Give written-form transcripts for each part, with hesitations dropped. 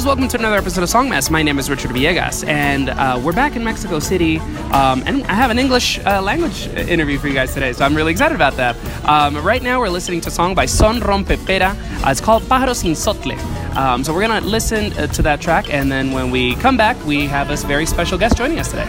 guys, welcome to another episode of Songmess. My name is Richard Villegas, and we're back in Mexico City, and I have an English language interview for you guys today, so I'm really excited about that. Right now, we're listening to a song by Son Rompe Pera. It's called Pájaro Sin Sotle. So we're going to listen to that track, and then when we come back, we have a very special guest joining us today.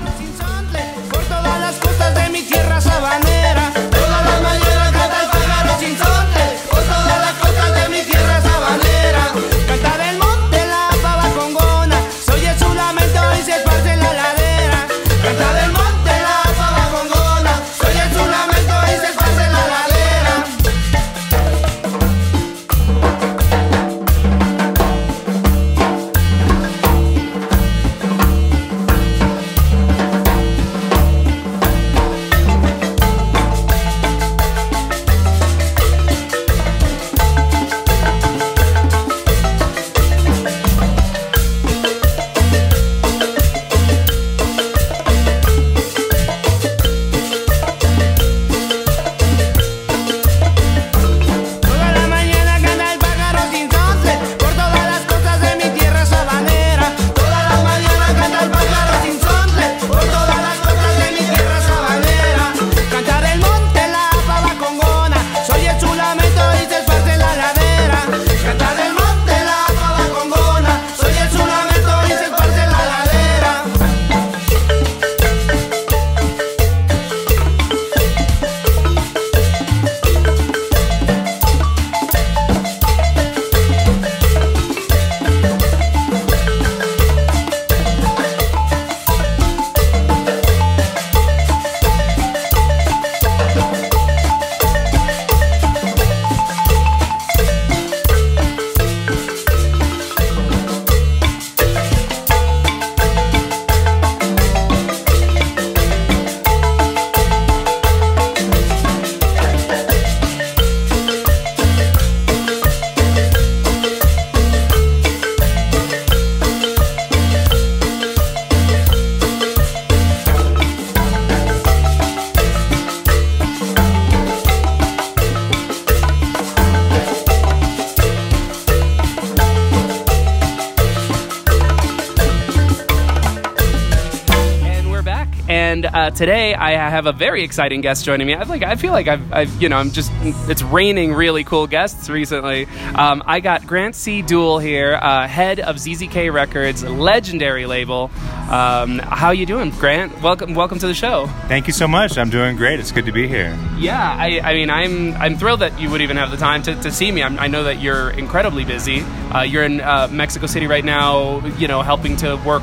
Today I have a very exciting guest joining me. It's raining really cool guests recently. I got Grant C. Duel here, head of ZZK Records, legendary label. How you doing, Grant? Welcome to the show. Thank you so much. I'm doing great. It's good to be here. Yeah, I'm thrilled that you would even have the time to see me. I know that you're incredibly busy. You're in Mexico City right now, helping to work,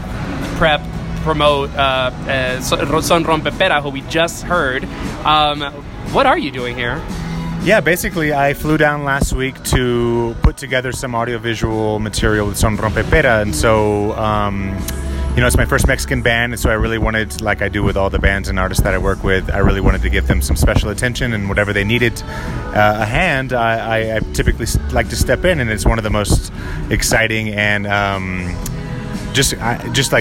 prep, promote Son Rompe Pera, who we just heard. What are you doing here? Yeah, basically I flew down last week to put together some audiovisual material with Son Rompe Pera, and so it's my first Mexican band, and so I really wanted, like I do with all the bands and artists that I work with, I really wanted to give them some special attention, and whatever they needed a hand, I typically like to step in, and it's one of the most exciting and just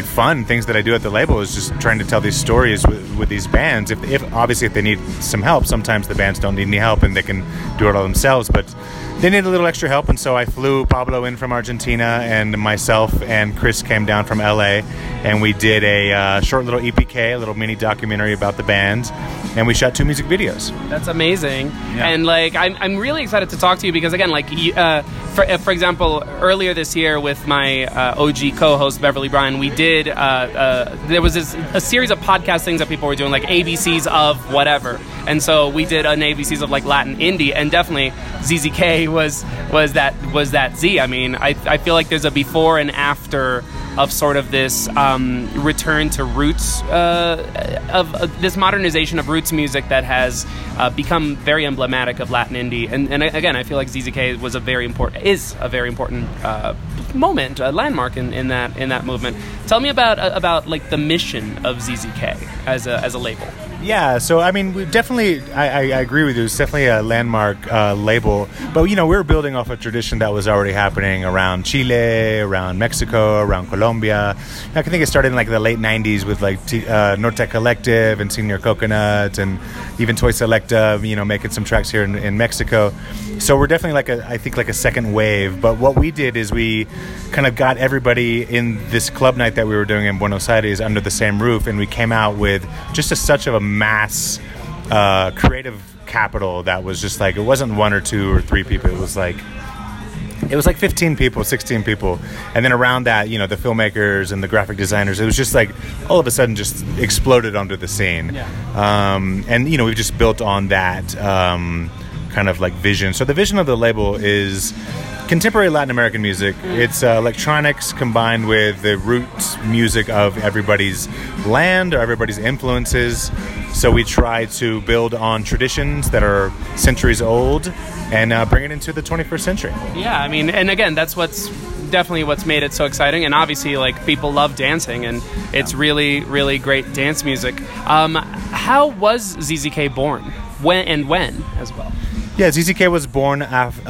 fun things that I do at the label is just trying to tell these stories with these bands. If obviously if they need some help, sometimes the bands don't need any help and they can do it all themselves, but they need a little extra help, and so I flew Pablo in from Argentina, and myself and Chris came down from LA, and we did a short little EPK, a little mini documentary about the band, and we shot 2 music videos. That's amazing. Yeah. And I'm really excited to talk to you because again, for example, earlier this year with my OG co-host Beverly Bryan, we did there was a series of podcast things that people were doing, like ABCs of whatever, and so we did an ABCs of like Latin indie, and definitely ZZK was that Z. I mean, I feel like there's a before and after of sort of this return to roots, of this modernization of roots music that has become very emblematic of Latin indie, and again, I feel like ZZK was a very important moment, a landmark in that movement. Tell me about the mission of ZZK as a label. Yeah, so I mean, we definitely, I agree with you. It's definitely a landmark label, but you know, we were building off a tradition that was already happening around Chile, around Mexico, around Colombia. I think it started in like the late '90s with like Norte Collective and Señor Coconut, and even Toy Selecta, you know, making some tracks here in Mexico. So we're definitely like I think like a second wave. But what we did is we kind of got everybody in this club night that we were doing in Buenos Aires under the same roof, and we came out with just such of a mass creative capital that was just like, it wasn't one or two or three people, it was like 15 people, 16 people, and then around that, you know, the filmmakers and the graphic designers, it was just like all of a sudden just exploded onto the scene. Yeah. And you know, we've just built on that kind of like vision. So the vision of the label is contemporary Latin American music. It's electronics combined with the roots music of everybody's land or everybody's influences. So we try to build on traditions that are centuries old and bring it into the 21st century. Yeah, I mean, and again, that's what's definitely what's made it so exciting. And obviously, like, people love dancing, and it's really, really great dance music. How was ZZK born? When as well? Yeah, ZZK was born of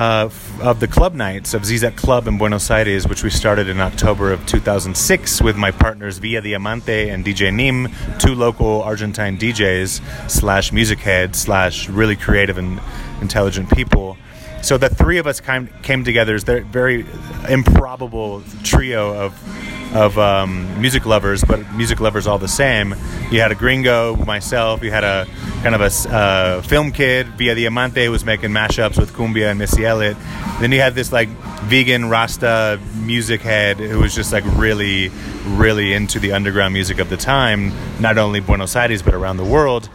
the club nights of ZZ Club in Buenos Aires, which we started in October of 2006 with my partners Villa Diamante and DJ Nim, two local Argentine DJs / music heads / really creative and intelligent people. So the three of us came together as a very improbable trio of music lovers, but music lovers all the same. You had a gringo, myself, you had a kind of a film kid, Villa Diamante, who was making mashups with cumbia and Missy Elliott. Then you had this like vegan Rasta music head who was just like really, really into the underground music of the time, not only Buenos Aires, but around the world.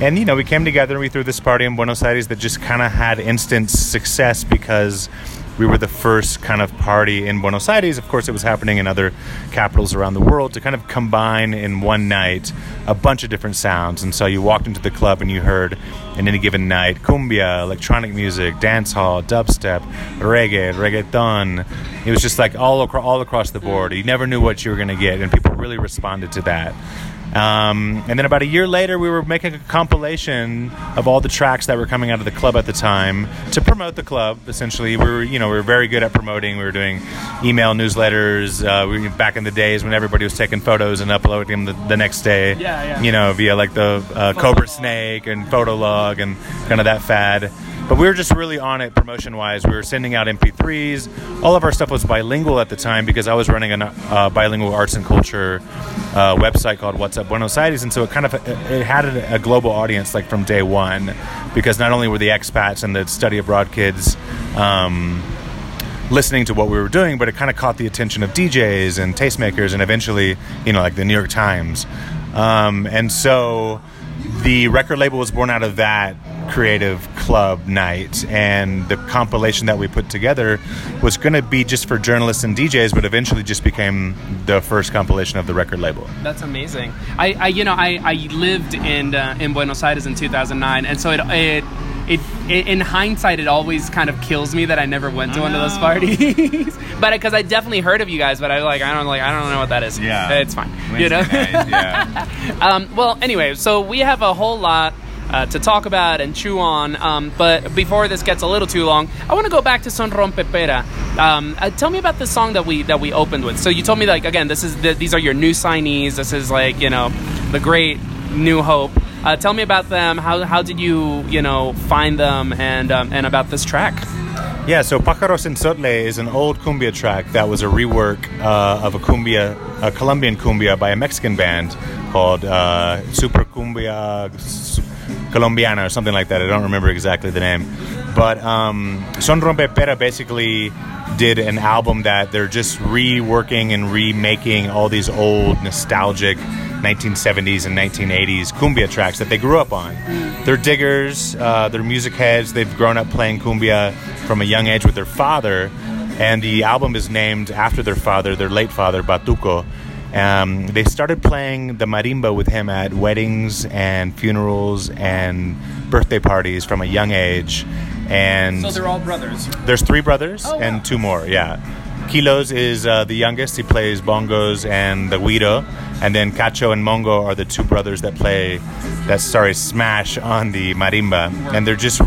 And, you know, we came together and we threw this party in Buenos Aires that just kind of had instant success because we were the first kind of party in Buenos Aires. Of course, it was happening in other capitals around the world to kind of combine in one night a bunch of different sounds. And so you walked into the club and you heard in any given night cumbia, electronic music, dance hall, dubstep, reggae, reggaeton. It was just like all across the board. You never knew what you were going to get, and people really responded to that. And then about a year later, we were making a compilation of all the tracks that were coming out of the club at the time to promote the club. Essentially, we were very good at promoting. We were doing email newsletters. Back in the days when everybody was taking photos and uploading them the next day, you know, via like the Cobra Snake and Photolog and kind of that fad. But we were just really on it promotion-wise. We were sending out MP3s. All of our stuff was bilingual at the time because I was running a bilingual arts and culture website called What's Up Buenos Aires. And so it kind of it had a global audience like from day one, because not only were the expats and the study abroad kids listening to what we were doing, but it kind of caught the attention of DJs and tastemakers and eventually, you know, like the New York Times. And so the record label was born out of that creative club night, and the compilation that we put together was going to be just for journalists and DJs, but eventually just became the first compilation of the record label. That's amazing. I lived in Buenos Aires in 2009, and so it in hindsight, it always kind of kills me that I never went to one of those parties. But because I definitely heard of you guys, but I don't know what that is. Yeah, it's fine. Wednesday, you know. Night, yeah. Well, anyway, so we have a whole lot to talk about and chew on, but before this gets a little too long, I want to go back to Son Rompe Pera. Tell me about the song that we opened with. So you told me, like, again, these are your new signees. This is like, you know, the great New Hope. Tell me about them. How did you find them, and about this track? Yeah, so Pájaro Sin Sotle is an old cumbia track that was a rework of a Colombian cumbia by a Mexican band called Super Cumbia Colombiana or something like that. I don't remember exactly the name. But Son Rompe Pera basically did an album that they're just reworking and remaking all these old nostalgic 1970s and 1980s cumbia tracks that they grew up on. They're diggers, they're music heads, they've grown up playing cumbia from a young age with their father, and the album is named after their father, their late father, Batuco. They started playing the marimba with him at weddings and funerals and birthday parties from a young age. And so they're all brothers? There's three brothers and two more, yeah. Kilos is the youngest. He plays bongos and the guiro. And then Cacho and Mongo are the two brothers that play that smash on the marimba. And they're just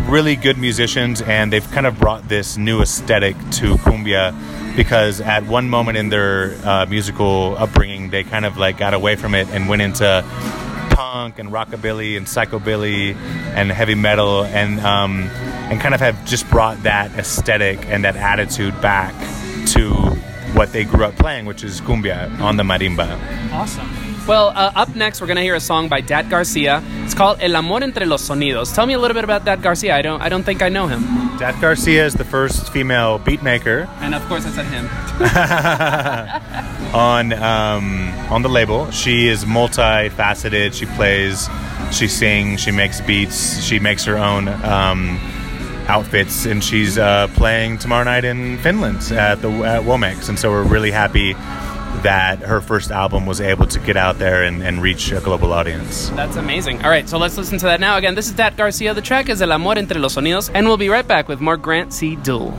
really good musicians, and they've kind of brought this new aesthetic to cumbia, because at one moment in their musical upbringing, they kind of like got away from it and went into punk and rockabilly and psychobilly and heavy metal, and kind of have just brought that aesthetic and that attitude back to what they grew up playing, which is cumbia on the marimba. Awesome. Well, up next, we're going to hear a song by Dat Garcia. It's called El Amor Entre los Sonidos. Tell me a little bit about Dat Garcia. I don't think I know him. Dat Garcia is the first female beatmaker. And of course, I said him. On the label. She is multifaceted. She plays, she sings, she makes beats, she makes her own outfits, and she's playing tomorrow night in Finland at Womex. And so we're really happy that her first album was able to get out there and reach a global audience. That's amazing. All right, so let's listen to that now. Again, this is Dat Garcia. The track is El Amor Entre los Sonidos, and we'll be right back with more Grant C. Duel.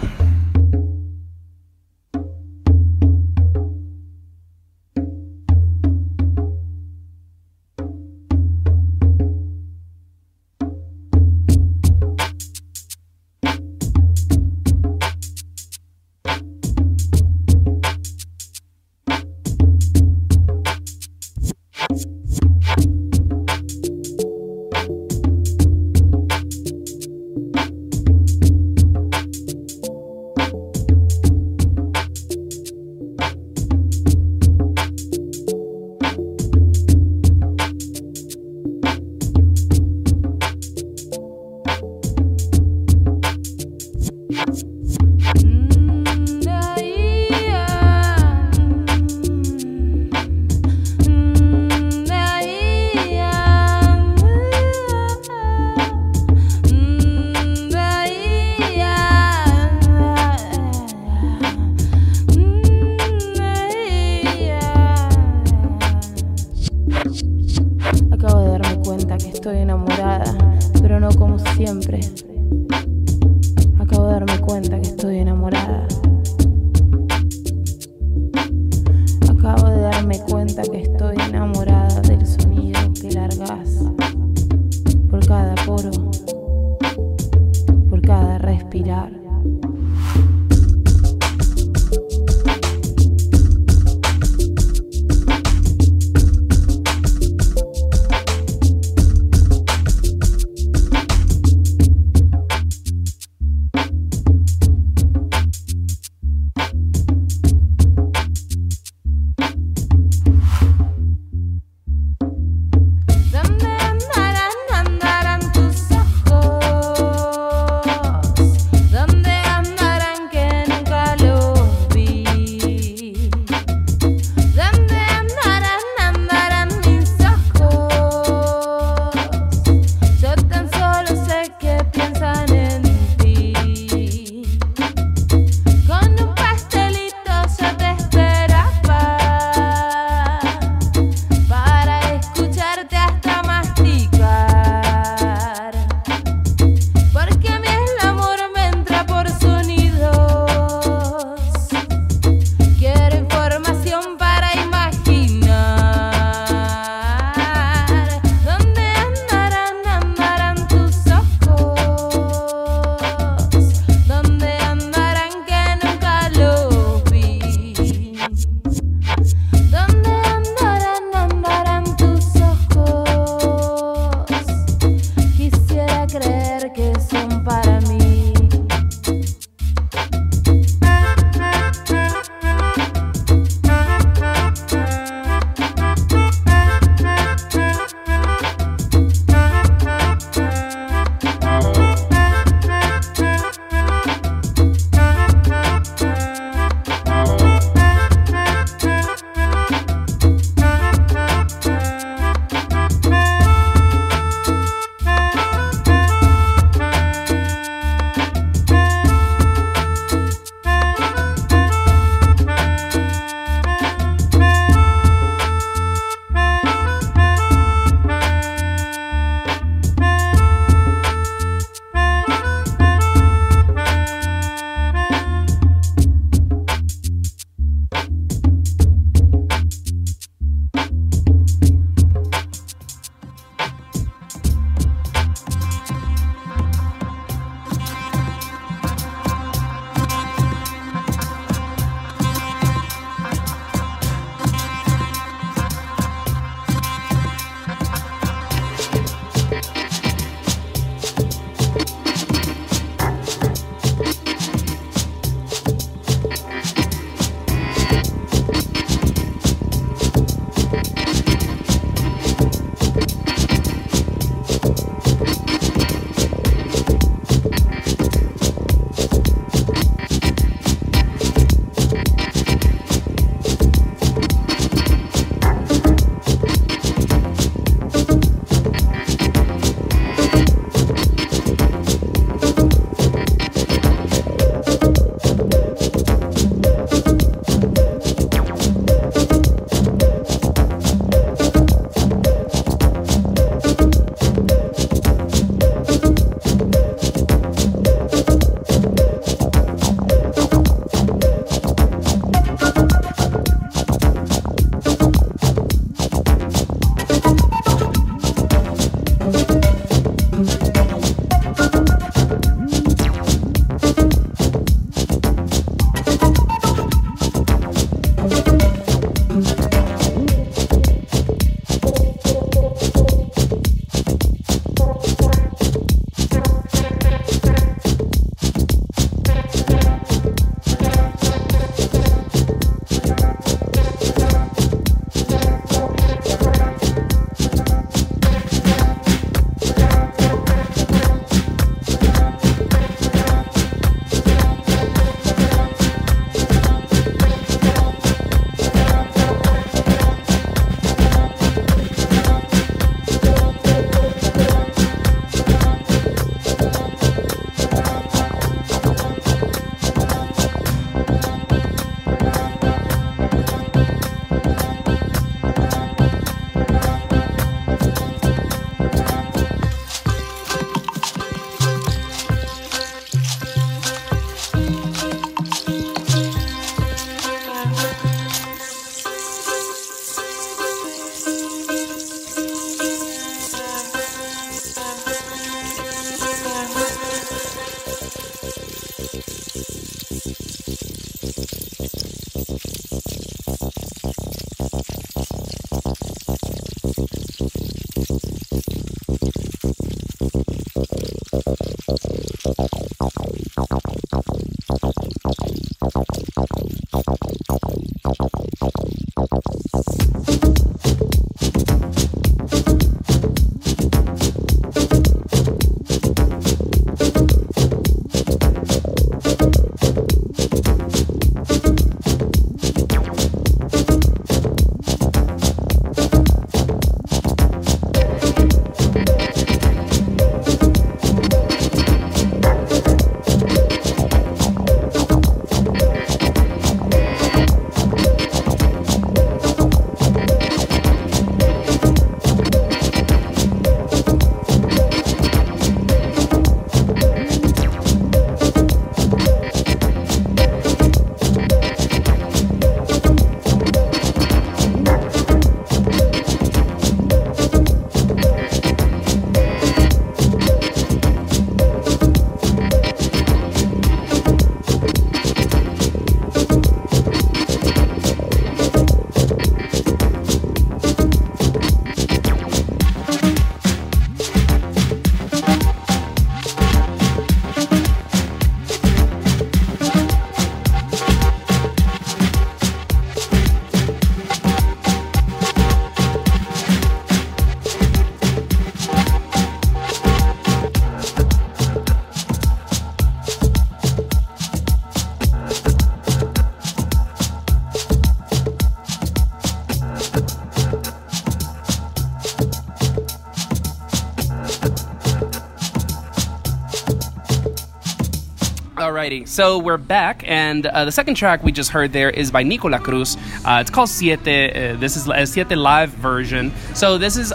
So we're back, and the second track we just heard there is by Nicola Cruz. It's called Siete. This is a Siete live version. So this is,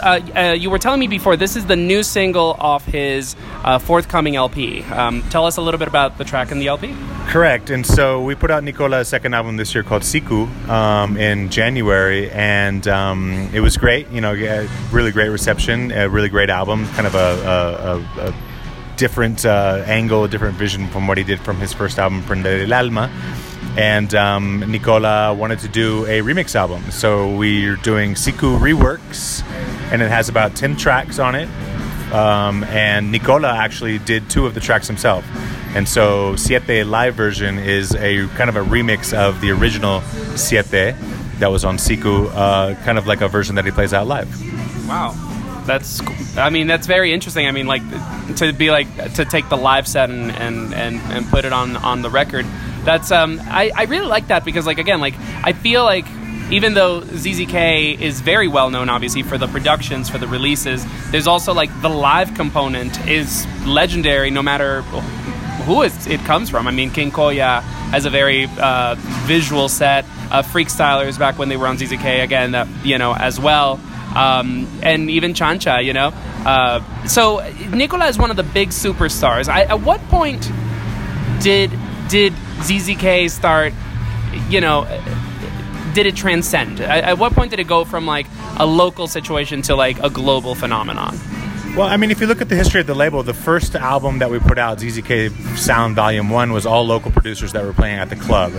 you were telling me before, this is the new single off his forthcoming LP. Tell us a little bit about the track and the LP. Correct. And so we put out Nicola's second album this year called Siku in January, and it was great. You know, really great reception, a really great album, kind of a different angle, different vision from what he did from his first album, Prender el Alma. And Nicola wanted to do a remix album. So we're doing Siku Reworks, and it has about 10 tracks on it. And Nicola actually did two of the tracks himself. And so Siete live version is a kind of a remix of the original Siete that was on Siku, kind of like a version that he plays out live. Wow. That's, I mean, that's very interesting. I mean, like, to be like, to take the live set and put it on the record. That's, I really like that because, like, again, like, I feel like even though ZZK is very well known, obviously, for the productions, for the releases, there's also, like, the live component is legendary no matter who it comes from. I mean, King Koya has a very visual set. Freak Stylers, back when they were on ZZK, again, you know, as well. And even Chancha, you know. So Nicola is one of the big superstars. At what point did ZZK start? You know, did it transcend? At what point did it go from like a local situation to like a global phenomenon? Well, I mean, if you look at the history of the label, the first album that we put out, ZZK Sound Volume 1, was all local producers that were playing at the club.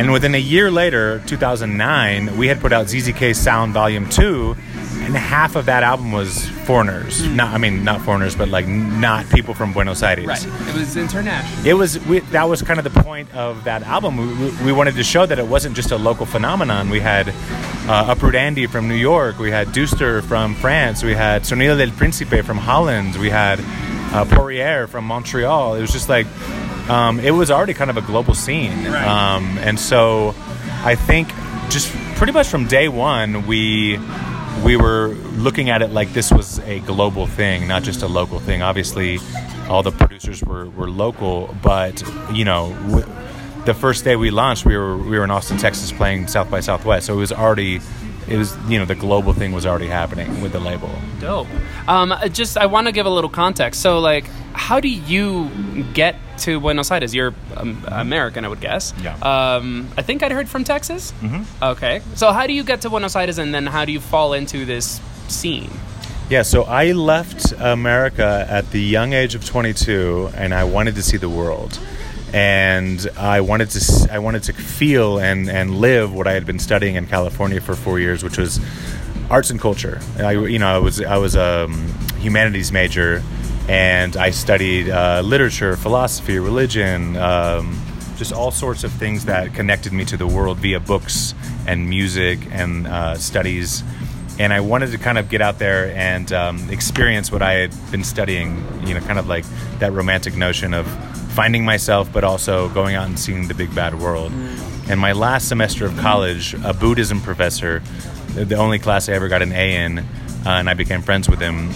And within a year later, 2009, we had put out ZZK Sound Volume 2, and half of that album was foreigners. Not foreigners, but like not people from Buenos Aires. Right. It was international. That was kind of the point of that album. We wanted to show that it wasn't just a local phenomenon. We had Uproot Andy from New York. We had Duster from France. We had Sonido del Príncipe from Holland. We had Poirier from Montreal. It was just like, it was already kind of a global scene. Right. And so I think just pretty much from day one, we were looking at it like this was a global thing, not just a local thing. Obviously, all the producers were local, but, you know, the first day we launched, we were in Austin, Texas, playing South by Southwest. So it was, you know, the global thing was already happening with the label. Dope. I want to give a little context. So, like, how do you get to Buenos Aires? You're American, I would guess. Yeah. I think I'd heard from Texas. Mm-hmm. Okay. So how do you get to Buenos Aires, and then how do you fall into this scene? Yeah, so I left America at the young age of 22, and I wanted to see the world. and I wanted to feel and live what I had been studying in California for 4 years, which was arts and culture. I was a humanities major, and I studied literature, philosophy, religion, just all sorts of things that connected me to the world via books and music and studies. And I wanted to kind of get out there and experience what I had been studying, you know, kind of like that romantic notion of finding myself, but also going out and seeing the big bad world. And my last semester of college, a Buddhism professor, the only class I ever got an A in, and I became friends with him,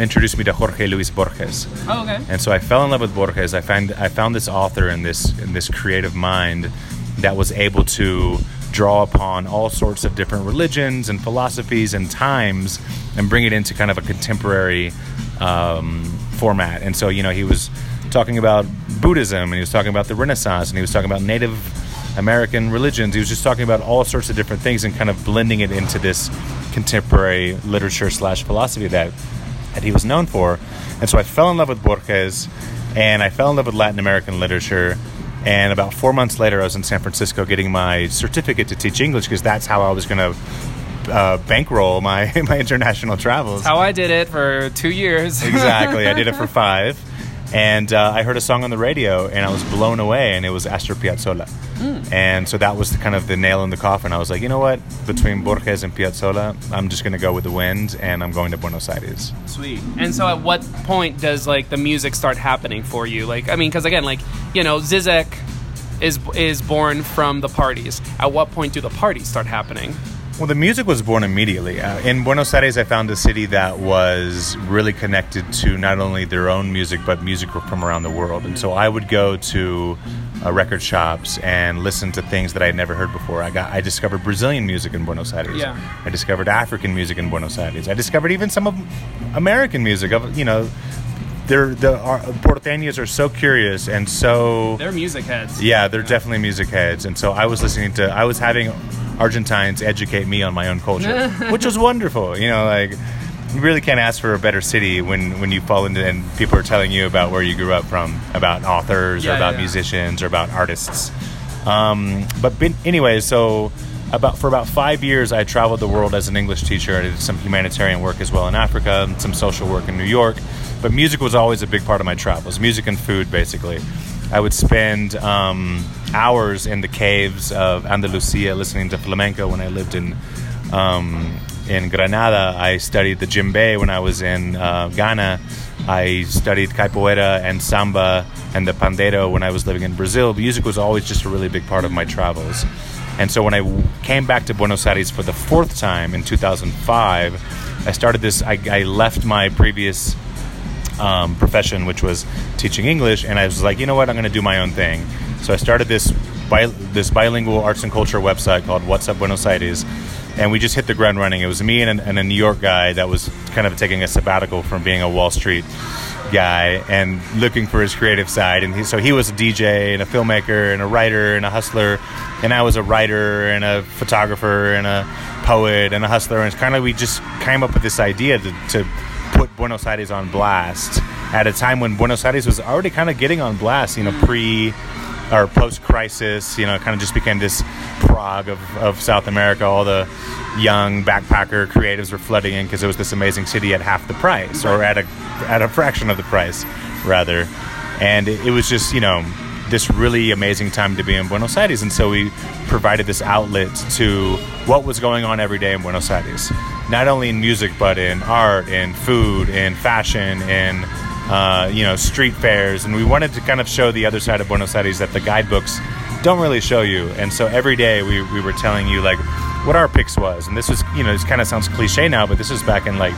introduced me to Jorge Luis Borges. Oh, okay. And so I fell in love with Borges. I found this author and this creative mind that was able to draw upon all sorts of different religions and philosophies and times and bring it into kind of a contemporary format. And so, you know, he was talking about Buddhism, and he was talking about the Renaissance, and he was talking about Native American religions. He was just talking about all sorts of different things and kind of blending it into this contemporary literature / philosophy that he was known for. And so I fell in love with Borges, and I fell in love with Latin American literature. And about 4 months later, I was in San Francisco getting my certificate to teach English, because that's how I was going to bankroll my international travels. That's how I did it for 2 years. Exactly. I did it for 5. And I heard a song on the radio, and I was blown away, and it was Astor Piazzolla. And so that was kind of the nail in the coffin. I was like, you know what? Between Borges and Piazzolla, I'm just going to go with the wind, and I'm going to Buenos Aires. Sweet. And so at what point does, like, the music start happening for you? Like, I mean, because, again, like, you know, Zizek is born from the parties. At what point do the parties start happening? Well, the music was born immediately. In Buenos Aires, I found a city that was really connected to not only their own music, but music from around the world. And so I would go to record shops and listen to things that I had never heard before. I discovered Brazilian music in Buenos Aires. Yeah. I discovered African music in Buenos Aires. I discovered even some of American music. The Porteños are so curious and so... They're music heads. Yeah, they're definitely music heads. And so I was having Argentines educate me on my own culture, which was wonderful. You know, like, you really can't ask for a better city when you fall into and people are telling you about where you grew up from, about authors or about musicians or about artists. Anyway, so for about 5 years, I traveled the world as an English teacher. I did some humanitarian work as well in Africa and some social work in New York. But music was always a big part of my travels, music and food, basically. I would spend hours in the caves of Andalusia listening to flamenco. When I lived in Granada, I studied the djembe. When I was in Ghana, I studied capoeira and samba and the pandeiro when I was living in Brazil. Music was always just a really big part of my travels. And so when I came back to Buenos Aires for the 4th time in 2005, I started this, I left my previous profession, which was teaching English, and I was like, you know what, I'm going to do my own thing. So I started this bilingual arts and culture website called What's Up Buenos Aires, and we just hit the ground running. It was me and a New York guy that was kind of taking a sabbatical from being a Wall Street guy and looking for his creative side. And he was a DJ and a filmmaker and a writer and a hustler, and I was a writer and a photographer and a poet and a hustler. And it's kind of, we just came up with this idea to put Buenos Aires on blast at a time when Buenos Aires was already kind of getting on blast, you know, pre or post-crisis. You know, it kind of just became this Prague of South America. All the young backpacker creatives were flooding in because it was this amazing city at half the price, or at a fraction of the price, rather. And it was just, you know, this really amazing time to be in Buenos Aires. And so we provided this outlet to what was going on every day in Buenos Aires, not only in music, but in art, in food, in fashion, in street fairs. And we wanted to kind of show the other side of Buenos Aires that the guidebooks don't really show you. And so every day we were telling you, like, what our picks was. And this was, you know, this kind of sounds cliche now, but this was back in like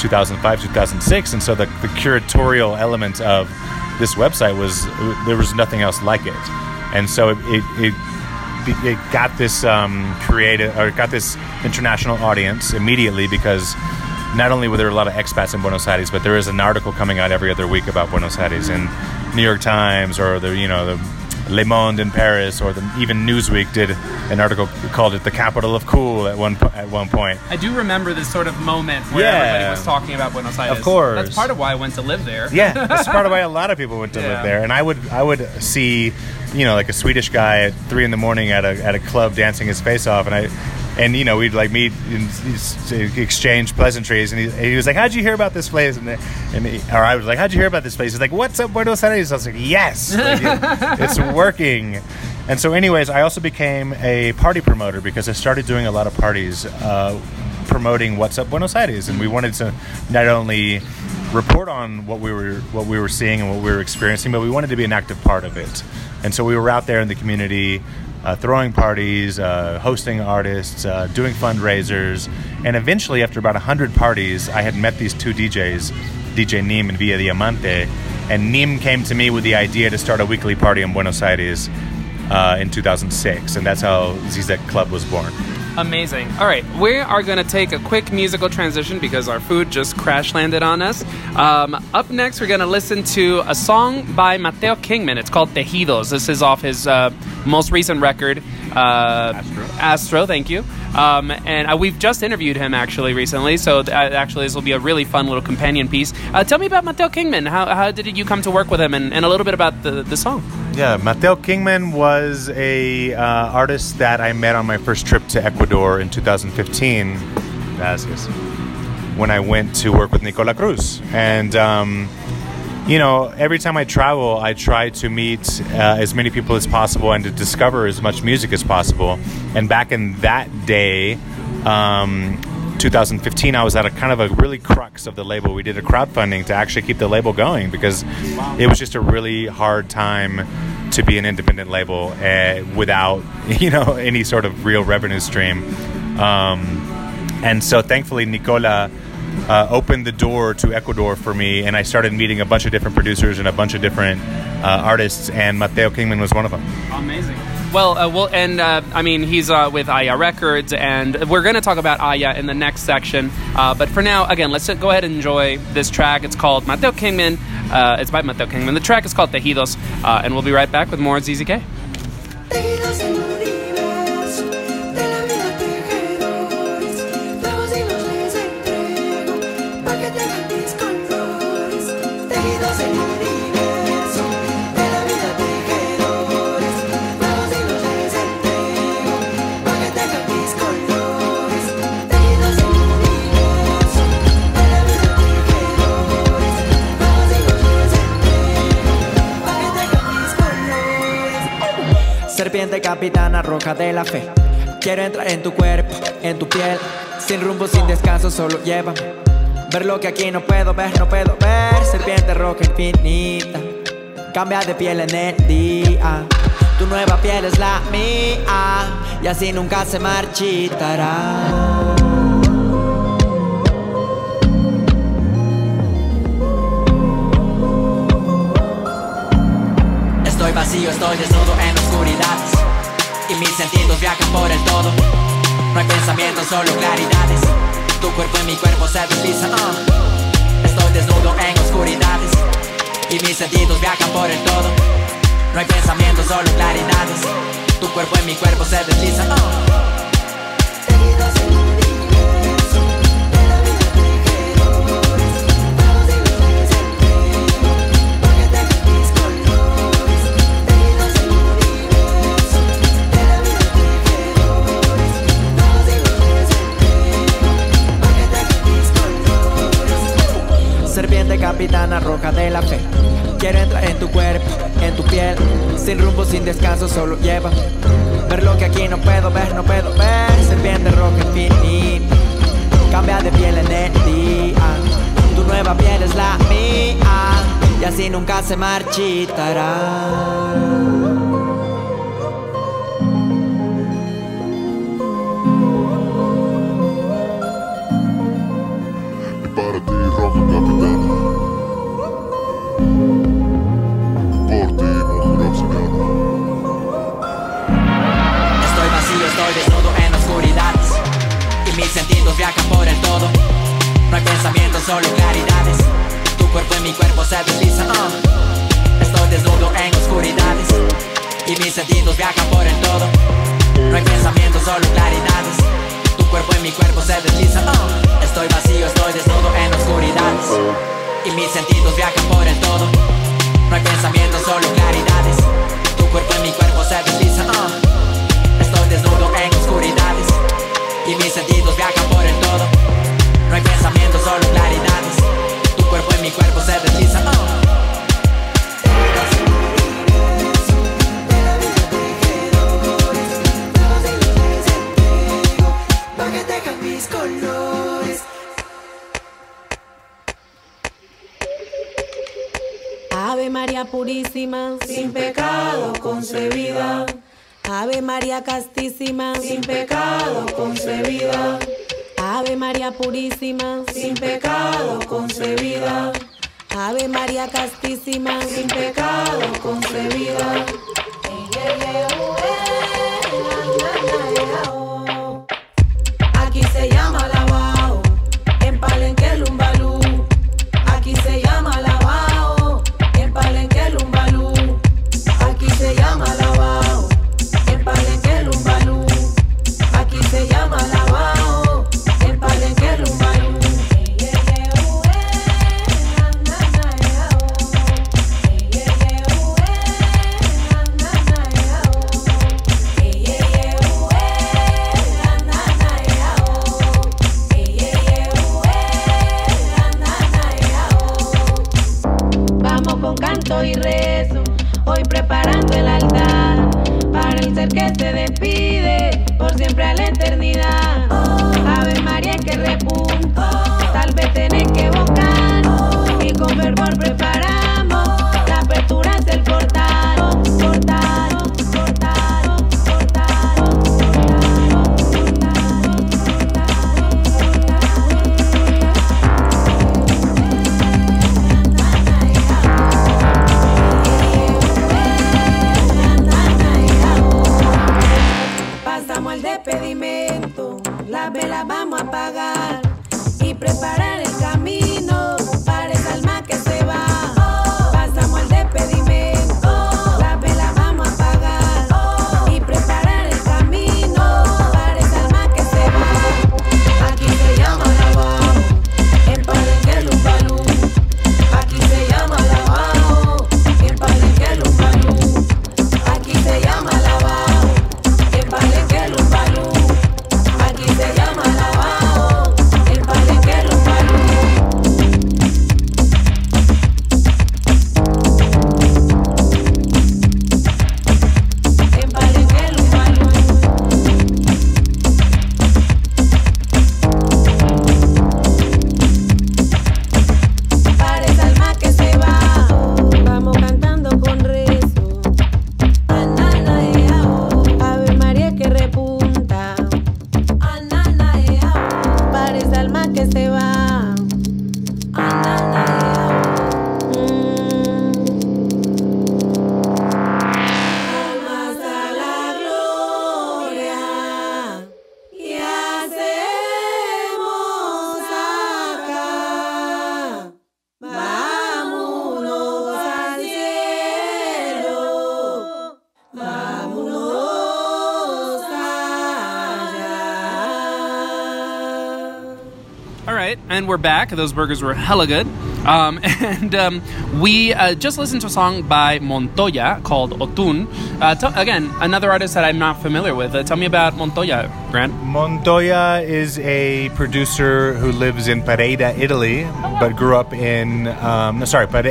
2005, 2006. And so the curatorial element of this website was, there was nothing else like it. And so it got this got this international audience immediately, because not only were there a lot of expats in Buenos Aires, but there is an article coming out every other week about Buenos Aires in New York Times or the Le Monde in Paris, or even Newsweek did an article called it the capital of cool at one point. I do remember this sort of moment where everybody was talking about Buenos Aires. Of course. That's part of why I went to live there. Yeah, that's part of why a lot of people went to live there. And I would see, you know, like a Swedish guy at 3 a.m. at a club dancing his face off, and you know, we'd like meet and exchange pleasantries, and he was like, how'd you hear about this place? Or I was like, how'd you hear about this place? He's like, what's up Buenos Aires? I was like, yes, like, it's working. And so anyways, I also became a party promoter because I started doing a lot of parties promoting What's Up Buenos Aires, and we wanted to not only report on what we were seeing and what we were experiencing, but we wanted to be an active part of it. And so we were out there in the community, throwing parties, hosting artists, doing fundraisers, and eventually, after about 100 parties, I had met these two DJs, DJ Nim and Villa Diamante, and Nim came to me with the idea to start a weekly party in Buenos Aires in 2006, and that's how ZZK Club was born. Amazing. All right, we are going to take a quick musical transition because our food just crash landed on us. Up next, we're going to listen to a song by Mateo Kingman. It's called Tejidos. This is off his most recent record, Astro, thank you. And we've just interviewed him actually recently, so actually this will be a really fun little companion piece. Tell me about Mateo Kingman. How did you come to work with him, and a little bit about the song? Yeah, Mateo Kingman was a artist that I met on my first trip to Ecuador in 2015, when I went to work with Nicola Cruz. And you know, every time I travel, I try to meet as many people as possible and to discover as much music as possible. And back in that day, 2015, I was at a kind of a really crux of the label. We did a crowdfunding to actually keep the label going because it was just a really hard time to be an independent label without, you know, any sort of real revenue stream. And so thankfully, Nicola opened the door to Ecuador for me, and I started meeting a bunch of different producers and a bunch of different artists, and Mateo Kingman was one of them. Amazing. Well, I mean, he's with Aya Records, and we're going to talk about Aya in the next section. But for now, again, let's go ahead and enjoy this track. It's called Mateo Kingman. It's by Mateo Kingman. The track is called Tejidos, and we'll be right back with more ZZK. Serpiente capitana roja de la fe. Quiero entrar en tu cuerpo, en tu piel. Sin rumbo, sin descanso, solo llévame. Ver lo que aquí no puedo ver, no puedo ver. Serpiente roja infinita. Cambia de piel en el día. Tu nueva piel es la mía. Y así nunca se marchitará. Estoy vacío, estoy desnudo en oscuridades. Y mis sentidos viajan por el todo. No hay pensamientos, solo claridades. Tu cuerpo y mi cuerpo se deslizan. Estoy desnudo en oscuridades. Y mis sentidos viajan por el todo. No hay pensamientos, solo claridades. Tu cuerpo y mi cuerpo se deslizan. Serpiente capitana roja de la fe. Quiero entrar en tu cuerpo, en tu piel. Sin rumbo, sin descanso, solo llévame. Ver lo que aquí no puedo ver, no puedo ver. Serpiente roja infinita. Cambia de piel en el día. Tu nueva piel es la mía. Y así nunca se marchitará. Mis sentidos viajan por el todo. No hay pensamientos, solo claridades. Tu cuerpo y mi cuerpo se deslizan. Estoy desnudo en oscuridades. y mis sentidos viajan por el todo. No hay pensamientos, solo claridades. Tu cuerpo en mi cuerpo se desliza. Estoy vacío, estoy desnudo en oscuridades. Y mis sentidos viajan por el todo. No hay pensamientos, solo claridades. Tu cuerpo en mi cuerpo se desliza. Estoy desnudo en oscuridades. Y mis sentidos viajan por el todo. No hay pensamientos, solo claridades. Tu cuerpo en mi cuerpo se desliza. Ave María purísima, sin pecado concebida. Ave María castísima, sin pecado concebida. Ave María purísima, sin pecado concebida. Ave María castísima, sin pecado concebida. Aquí se llama lavao, en Palenque lumbalú. Aquí se llama lavao, en Palenque lumbalú. Aquí se llama lavao, en Palenque lumbalú. Aquí se llama lavao, en Palenque lumbalú. Hoy rezo, hoy preparando el altar para el ser que se despide por siempre a la eternidad. Ave María que repunto, tal vez tenés que evocar y con fervor preparamos la apertura hacia el portal. Portal, portal, portal, pedimento, las velas vamos a apagar y preparar el camino para esa alma que se va. Pasamos al despedimento, las velas vamos a apagar y preparar el camino para esa alma que se va. Aquí se llama lavao, en Palenque lumbalú. Aquí se llama lavao, en Palenque lumbalú. Aquí se llama lavao, en Palenque lumbalú. And we're back. Those burgers were hella good. We just listened to a song by Montoya called Otun. Again, another artist that I'm not familiar with. Tell me about Montoya, Grant. Montoya is a producer who lives in Pereira, Italy, but grew up in...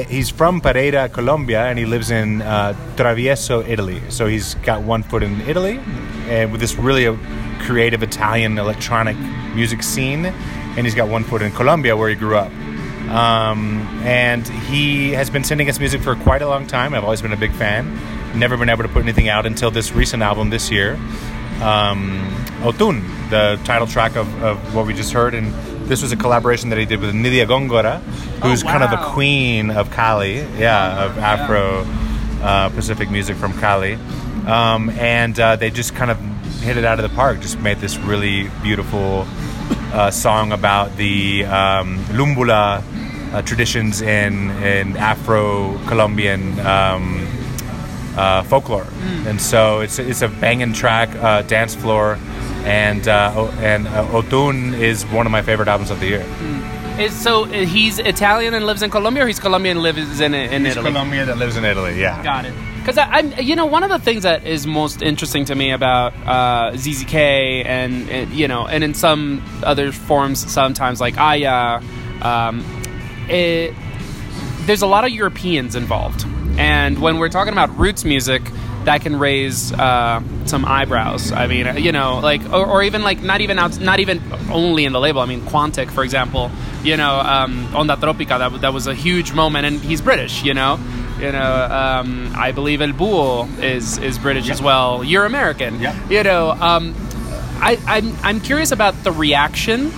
he's from Pereira, Colombia, and he lives in Travieso, Italy. So he's got one foot in Italy, and with this really creative Italian electronic music scene. And he's got one foot in Colombia where he grew up. And he has been sending us music for quite a long time. I've always been a big fan. Never been able to put anything out until this recent album this year. Otun, the title track of what we just heard. And this was a collaboration that he did with Nidia Gongora, who's kind of the queen of Cali. Yeah, of Afro-Pacific music from Cali. And they just kind of hit it out of the park. Just made this really beautiful... song about the lumbula traditions in Afro-Colombian folklore. And so it's a banging track, dance floor, and Otun is one of my favorite albums of the year. So he's Italian and lives in Colombia, or he's Colombian and lives in Italy? He's Colombian that lives in Italy, yeah. Got it. Because, one of the things that is most interesting to me about ZZK and in some other forms sometimes, like Aya, there's a lot of Europeans involved. And when we're talking about roots music, that can raise some eyebrows. I mean, or even like not even only in the label. I mean, Quantic, for example, Onda Tropica, that was a huge moment, and he's British, I believe El Bull is British as well. You're American, I'm curious about the reaction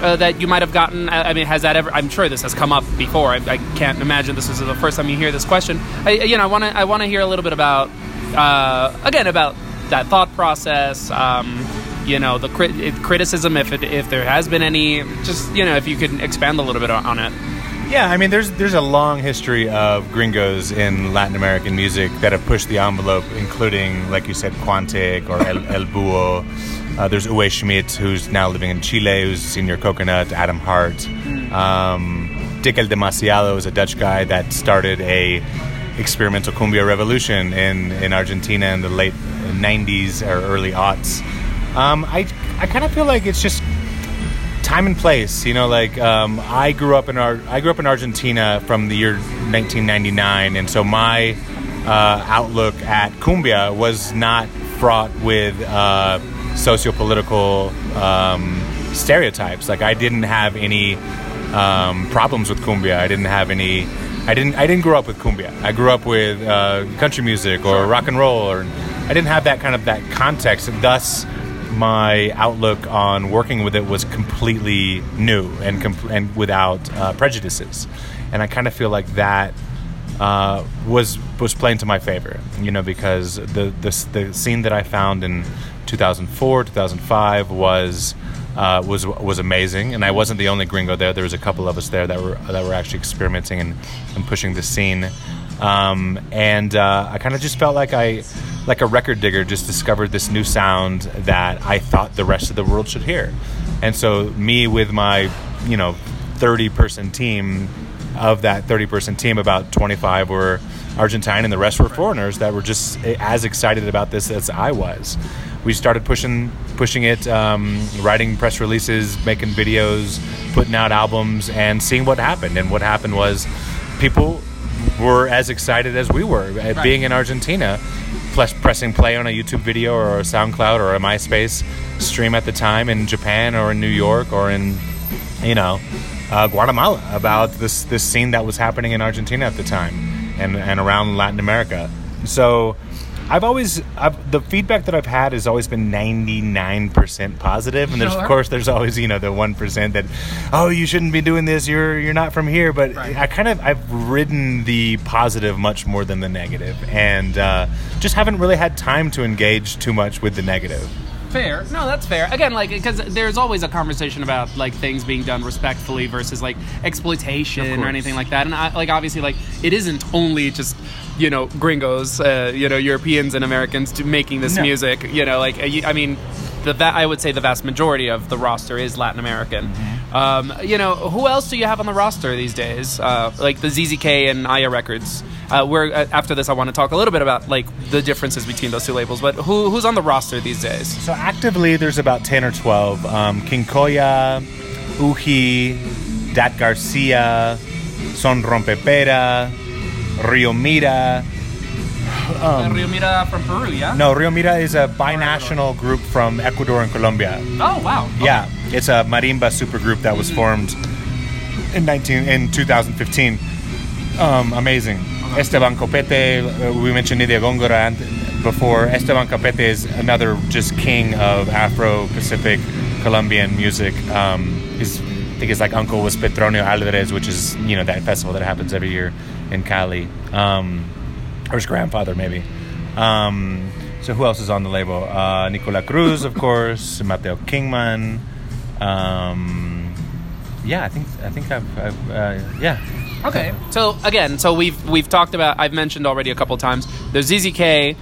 that you might have gotten. I mean, has that ever? I'm sure this has come up before. I can't imagine this is the first time you hear this question. I want to hear a little bit about about that thought process. The criticism, if there has been any. Just if you could expand a little bit on it. Yeah, I mean, there's a long history of gringos in Latin American music that have pushed the envelope, including, like you said, Quantic or El Búho. There's Uwe Schmidt, who's now living in Chile, who's Señor Coconut, Adam Hart. Dick El Demasiado is a Dutch guy that started a experimental cumbia revolution in Argentina in the late 90s or early aughts. I kind of feel like it's just time and place, I grew up in Argentina from the year 1999, and so my outlook at cumbia was not fraught with socio-political stereotypes. Like, I didn't have any problems with cumbia. I didn't grow up with cumbia. I grew up with country music or rock and roll, or I didn't have that kind of that context. And thus, my outlook on working with it was completely new and without prejudices. And I kind of feel like that was playing to my favor, because the scene that I found in 2004, 2005 was amazing, and I wasn't the only gringo there. There was a couple of us there that were actually experimenting and pushing the scene. I kind of just felt like like a record digger, just discovered this new sound that I thought the rest of the world should hear. And so me with my 30-person team, of that 30-person team, about 25 were Argentine and the rest were foreigners that were just as excited about this as I was. We started pushing it, writing press releases, making videos, putting out albums, and seeing what happened. And what happened was people were as excited as we were at being in Argentina, plus pressing play on a YouTube video or a SoundCloud or a MySpace stream at the time in Japan or in New York or in, Guatemala, about this scene that was happening in Argentina at the time and around Latin America. So the feedback that I've had has always been 99% positive, and of course there's always the 1% that, oh, you shouldn't be doing this, you're not from here, but I've ridden the positive much more than the negative, and just haven't really had time to engage too much with the negative. Fair. No, that's fair. Again, because there's always a conversation about things being done respectfully versus exploitation or anything like that. And obviously, it isn't only just gringos, Europeans and Americans making this music. I would say the vast majority of the roster is Latin American. Mm-hmm. Who else do you have on the roster these days? The ZZK and Aya Records. After this, I want to talk a little bit about the differences between those two labels. But who's on the roster these days? So actively, there's about 10 or 12: King Koya, Uji, Dat Garcia, Son Rompe Pera, Rio Mira. Rio Mira from Peru, yeah? No, Rio Mira is a binational group from Ecuador and Colombia. Oh, wow. Okay. Yeah, it's a marimba supergroup that was formed in 2015. Amazing. Okay. Esteban Copete, we mentioned Nidia Gongora before. Esteban Copete is another just king of Afro-Pacific Colombian music. I think his uncle was Petronio Alvarez, which is, that festival that happens every year in Cali. Or his grandfather, maybe. So who else is on the label? Nicola Cruz, of course. Mateo Kingman. I think I've Okay. So again, so we've talked about, I've mentioned already a couple times, there's ZZK,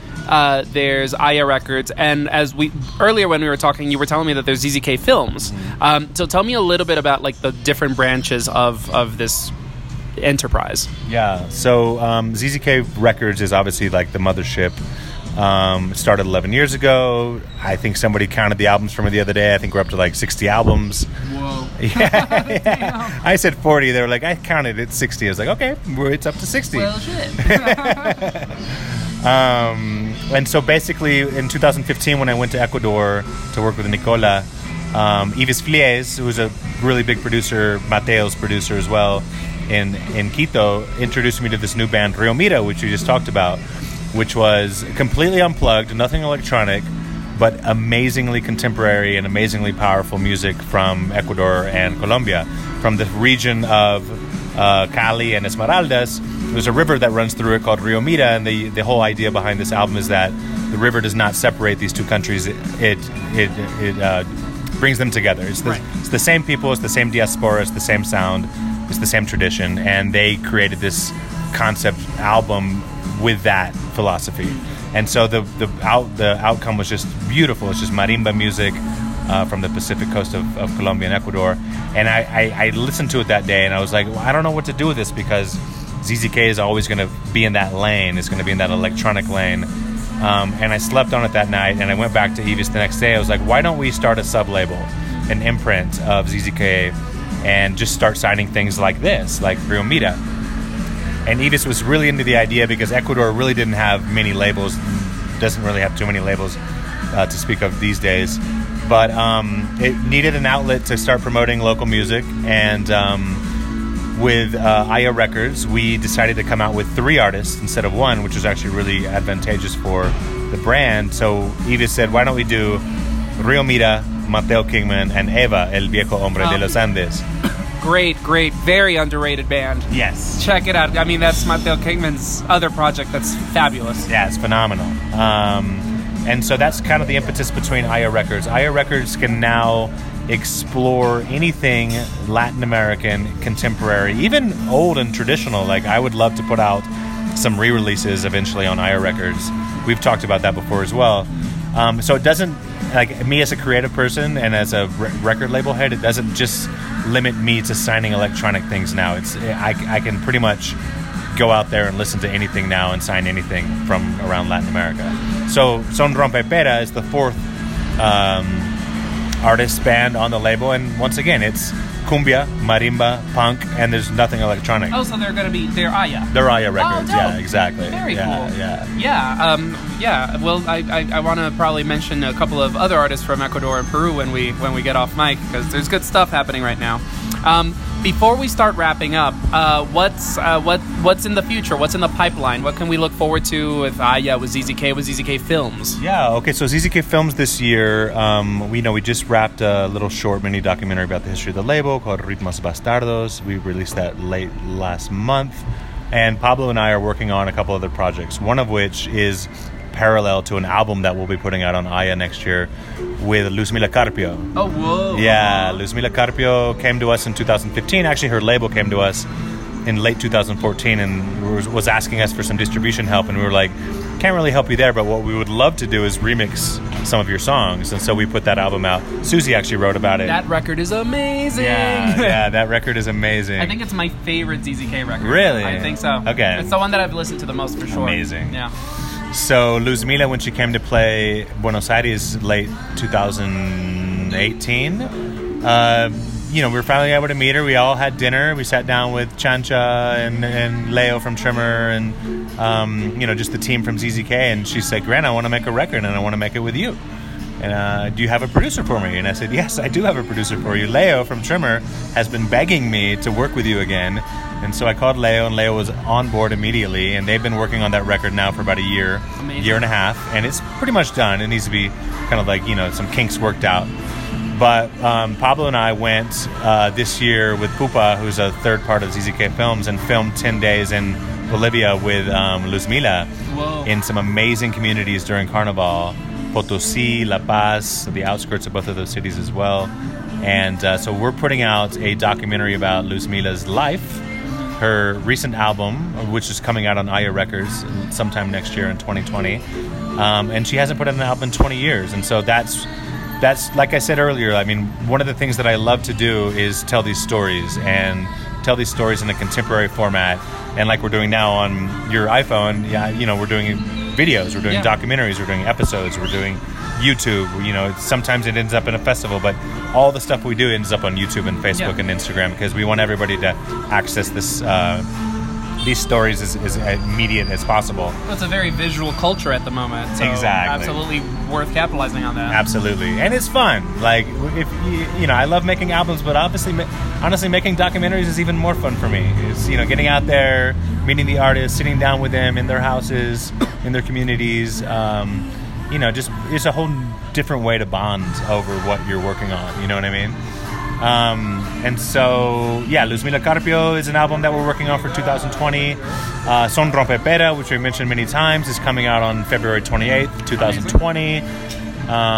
there's Aya Records, and as we earlier when we were talking, you were telling me that there's ZZK Films. So tell me a little bit about like the different branches of this enterprise. Yeah. So ZZK Records is obviously like the mothership. It started 11 years ago. I think somebody counted the albums from it the other day. I think we're up to like 60 albums. Whoa. Yeah, yeah. I said 40. They were like, I counted it 60. I was like, okay, it's up to 60. Well, shit. And so basically in 2015 when I went to Ecuador to work with Nicola, Yves Flies, who was a really big producer, Mateo's producer as well, in Quito, introduced me to this new band, Rio Mira, which you just talked about, which was completely unplugged, nothing electronic, but amazingly contemporary and amazingly powerful music from Ecuador and Colombia. From the region of Cali and Esmeraldas, there's a river that runs through it called Rio Mira, and the whole idea behind this album is that the river does not separate these two countries. It brings them together. It's the same people, it's the same diaspora, it's the same sound, it's the same tradition, and they created this concept album with that philosophy. And so the outcome was just beautiful. It's just marimba music from the Pacific coast of Colombia and Ecuador. And I listened to it that day, and I was like, well, I don't know what to do with this, because ZZK is always going to be in that lane. It's going to be in that electronic lane. And I slept on it that night, and I went back to Yves the next day. I was like, why don't we start a sub-label, an imprint of ZZK, and just start signing things like this, like Rio Mira. And Yves was really into the idea because Ecuador really didn't have many labels, doesn't really have too many labels to speak of these days. But it needed an outlet to start promoting local music. And with Aya Records, we decided to come out with 3 artists instead of 1, which was actually really advantageous for the brand. So Yves said, why don't we do Rio Mira, Mateo Kingman, and Eva, El Viejo Hombre de los Andes. Great, very underrated band. Yes. Check it out. I mean, that's Mateo Kingman's other project that's fabulous. Yeah, it's phenomenal. And so that's kind of the impetus between Aya Records. Aya Records can now explore anything Latin American, contemporary, even old and traditional. Like, I would love to put out some re-releases eventually on Aya Records. We've talked about that before as well. So it doesn't, like me as a creative person and as a record label head, it doesn't just limit me to signing electronic things now. I can pretty much go out there and listen to anything now and sign anything from around Latin America. So Son Rompe Pera is the 4th artist band on the label, and once again, it's cumbia, marimba, punk, and there's nothing electronic. Oh, so they're Aya. They're Aya Records, yeah, exactly. Very cool. Yeah. Well, I want to probably mention a couple of other artists from Ecuador and Peru when we get off mic, because there's good stuff happening right now. Before we start wrapping up, what's in the future? What's in the pipeline? What can we look forward to with Aya, with ZZK Films? Yeah, okay, so ZZK Films this year, we just wrapped a little short mini documentary about the history of the label called Ritmos Bastardos. We released that late last month. And Pablo and I are working on a couple other projects, one of which is parallel to an album that we'll be putting out on Aya next year with Luzmila Carpio. Oh, whoa. Yeah, Luzmila Carpio came to us in 2015. Actually, her label came to us in late 2014 and was asking us for some distribution help. And we were like, can't really help you there, but what we would love to do is remix some of your songs. And so we put that album out. Susie actually wrote about it. That record is amazing. Yeah, that record is amazing. I think it's my favorite ZZK record. Really? I think so. Okay. It's the one that I've listened to the most for sure. Amazing. Yeah. So Luzmila, when she came to play Buenos Aires late 2018, we were finally able to meet her. We all had dinner. We sat down with Chancha and Leo from Trimmer and, just the team from ZZK. And she said, Grant, I want to make a record and I want to make it with you. And do you have a producer for me? And I said, yes, I do have a producer for you. Leo from Trimmer has been begging me to work with you again. And so I called Leo, and Leo was on board immediately. And they've been working on that record now for about a year, Amazing. Year and a half. And it's pretty much done. It needs to be kind of like, some kinks worked out. But Pablo and I went this year with Pupa, who's a third part of ZZK Films, and filmed 10 days in Bolivia with Luzmila Whoa. In some amazing communities during Carnival. Potosí, La Paz, the outskirts of both of those cities as well. And so we're putting out a documentary about Luzmila's life her recent album, which is coming out on Aya Records sometime next year in 2020. And she hasn't put out an album in 20 years. And so that's like I said earlier, I mean, one of the things that I love to do is tell these stories and tell these stories in a contemporary format. And like we're doing now on your iPhone, yeah, you know, we're doing videos, we're doing documentaries, we're doing episodes, we're doing YouTube. You know, sometimes it ends up in a festival, but all the stuff we do ends up on YouTube and Facebook and Instagram, because we want everybody to access this these stories as immediate as possible. Well, it's a very visual culture at the moment, so exactly, absolutely worth capitalizing on that. Absolutely, and it's fun. Like, if you know, I love making albums, but honestly, making documentaries is even more fun for me. It's, you know, getting out there, meeting the artists, sitting down with them in their houses, in their communities. You know, just it's a whole different way to bond over what you're working on. You know what I mean? And so, yeah, Luzmila Carpio is an album that we're working on for 2020. Son Rompe Pera, which we mentioned many times, is coming out on February 28th, 2020.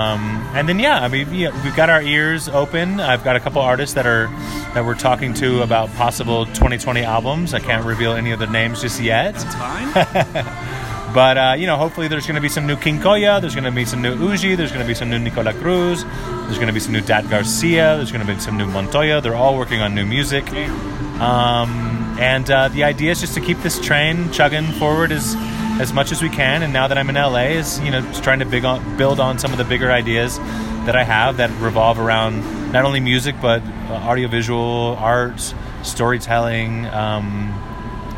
And then, yeah, I mean, yeah, we've got our ears open. I've got a couple artists that we're talking to about possible 2020 albums. I can't reveal any of their names just yet. That's fine. But, you know, hopefully there's going to be some new King Koya, there's going to be some new Uji, there's going to be some new Nicola Cruz, there's going to be some new Dat Garcia, there's going to be some new Montoya. They're all working on new music. And the idea is just to keep this train chugging forward as much as we can. And now that I'm in LA, is, you know, just trying to build on some of the bigger ideas that I have that revolve around not only music, but audiovisual, art, storytelling,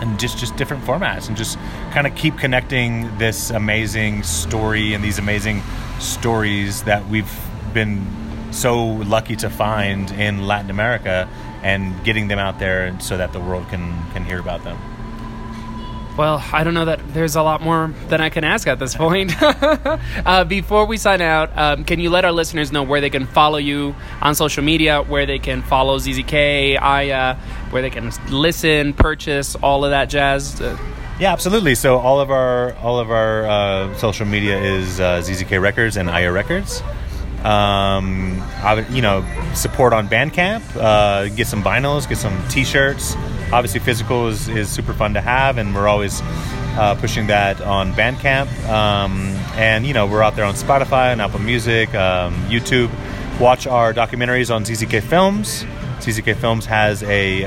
and just different formats, and just kind of keep connecting this amazing story and these amazing stories that we've been so lucky to find in Latin America, and getting them out there so that the world can hear about them. Well, I don't know that there's a lot more than I can ask at this point. Before we sign out, can you let our listeners know where they can follow you on social media, where they can follow ZZK, Aya, where they can listen, purchase, all of that jazz? Yeah, absolutely. So all of our social media is ZZK Records and Aya Records. I would, you know, support on Bandcamp, get some vinyls, get some t-shirts. Obviously, physical is super fun to have, and we're always pushing that on Bandcamp. And, you know, we're out there on Spotify and Apple Music, YouTube. Watch our documentaries on ZZK Films. ZZK Films has a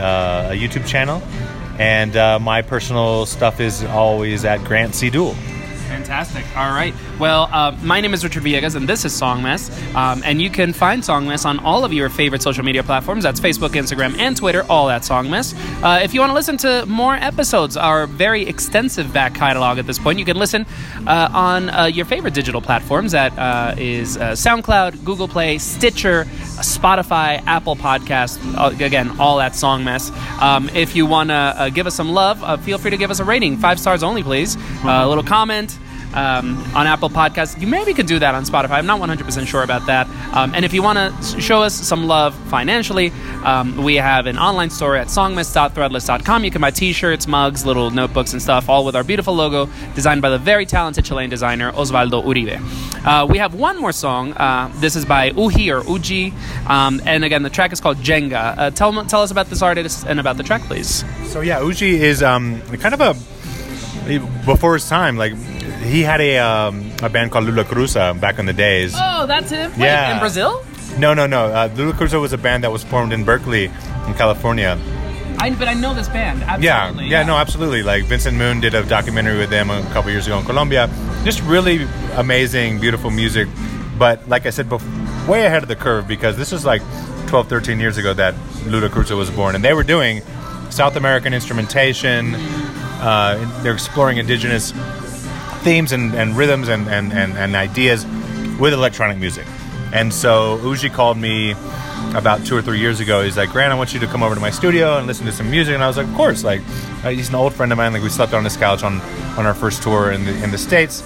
YouTube channel. And my personal stuff is always at Grant C. Duel. Fantastic. All right. Well, my name is Richard Villegas, and this is Songmess. And you can find Songmess on all of your favorite social media platforms. That's Facebook, Instagram, and Twitter, all at Songmess. If you want to listen to more episodes, our very extensive back catalog at this point, you can listen on your favorite digital platforms. That is SoundCloud, Google Play, Stitcher, Spotify, Apple Podcasts. Again, all at Songmess. If you want to give us some love, feel free to give us a rating. 5 stars only, please. A little comment. On Apple Podcasts. You maybe could do that on Spotify. I'm not 100% sure about that. And if you want to show us some love financially, we have an online store at songmess.threadless.com. You can buy t-shirts, mugs, little notebooks and stuff, all with our beautiful logo designed by the very talented Chilean designer Osvaldo Uribe. We have one more song. This is by Uji or Uji. And again, the track is called Jenga. Tell us about this artist and about the track, please. So yeah, Uji is kind of before his time, like, he had a band called Lulacruza back in the days. Oh, that's him? Wait, yeah. In Brazil? No. Lulacruza was a band that was formed in Berkeley, in California. But I know this band. Absolutely. Yeah, no, absolutely. Like, Vincent Moon did a documentary with them a couple years ago in Colombia. Just really amazing, beautiful music. But like I said, way ahead of the curve, because this is like 12, 13 years ago that Lulacruza was born. And they were doing South American instrumentation. They're exploring indigenous themes and rhythms and ideas with electronic music. And so Uji called me about 2 or 3 years ago. He's like, Grant, I want you to come over to my studio and listen to some music. And I was like, of course. Like, he's an old friend of mine. Like, we slept on his couch on our first tour in the States.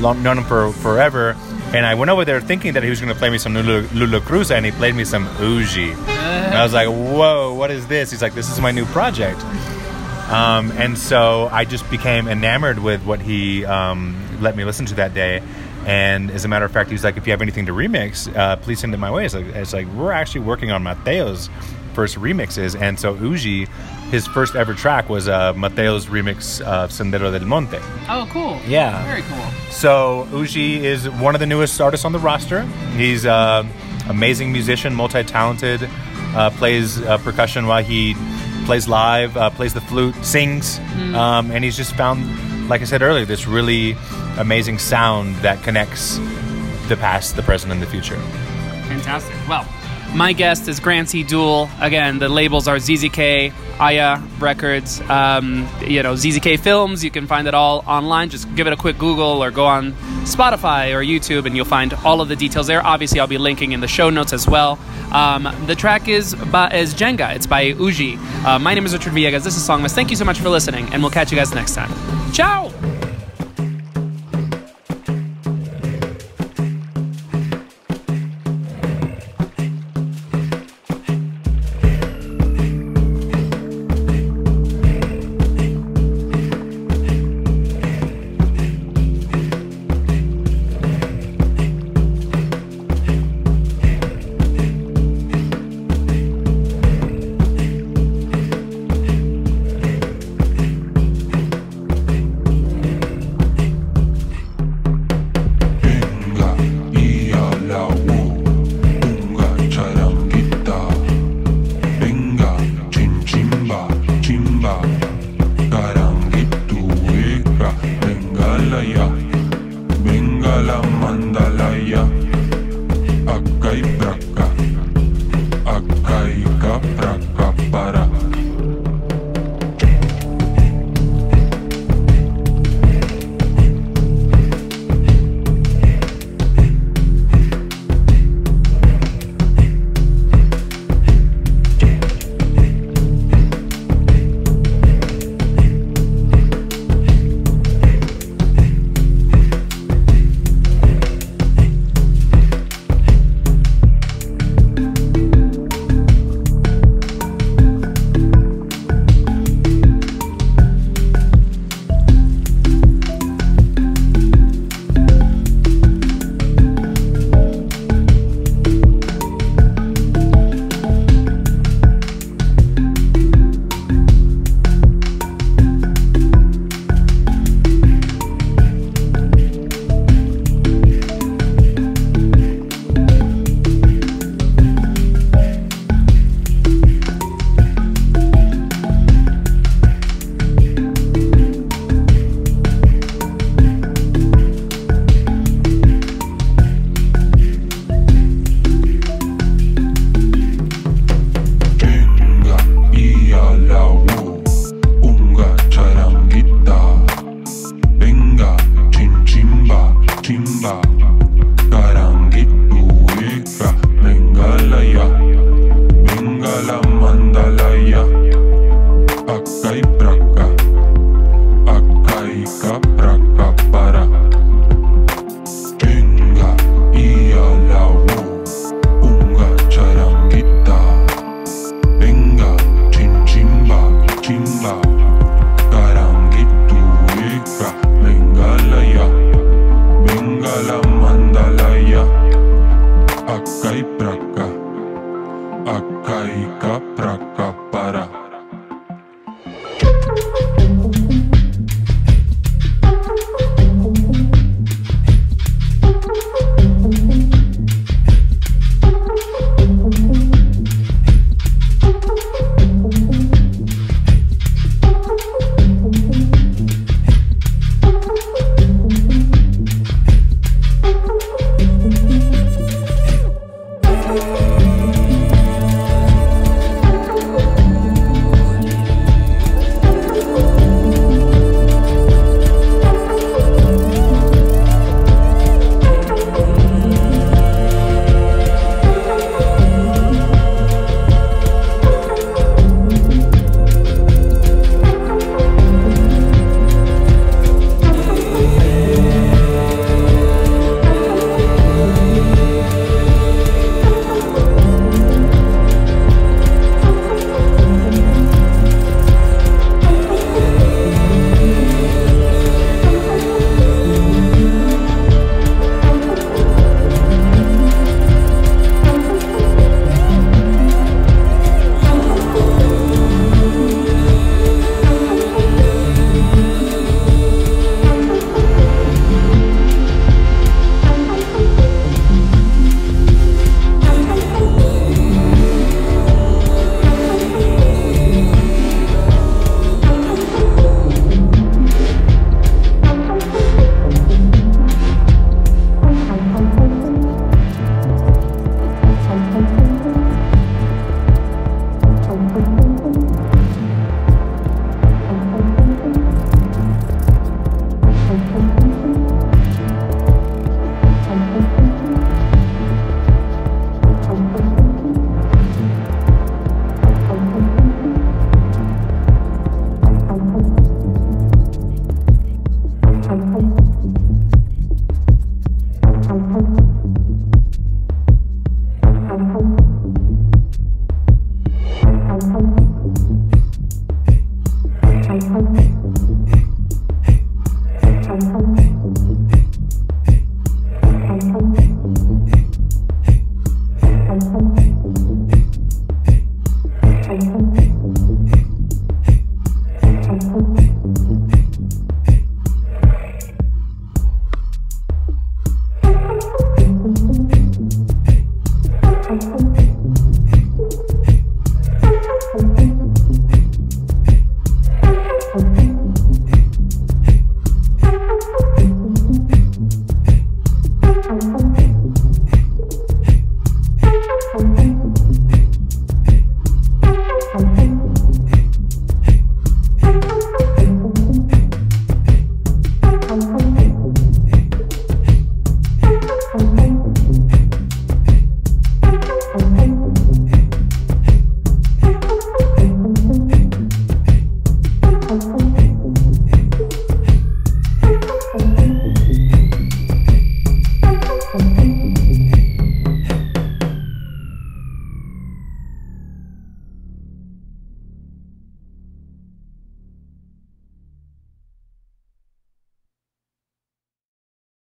Known him for forever. And I went over there thinking that he was going to play me some Lulacruza, and he played me some Uji. And I was like, whoa, what is this? He's like, this is my new project. And so I just became enamored with what he let me listen to that day. And as a matter of fact, he's like, if you have anything to remix, please send it my way. It's like, we're actually working on Mateo's first remixes, and so Uji, his first ever track was Mateo's remix of Sendero del Monte. Oh, cool. Yeah. Very cool. So Uji is one of the newest artists on the roster. He's an amazing musician, multi-talented, plays percussion while he plays live, plays the flute, sings, and he's just found, like I said earlier, this really amazing sound that connects the past, the present, and the future. Fantastic. Well, my guest is Grant C. Duel. Again, the labels are ZZK, Aya Records, ZZK Films. You can find it all online. Just give it a quick Google or go on Spotify or YouTube, and you'll find all of the details there. Obviously, I'll be linking in the show notes as well. The track is Jenga. It's by Uji. My name is Richard Villegas. This is Songmess. Thank you so much for listening, and we'll catch you guys next time. Ciao! Acá y pra' acá, acá y capra.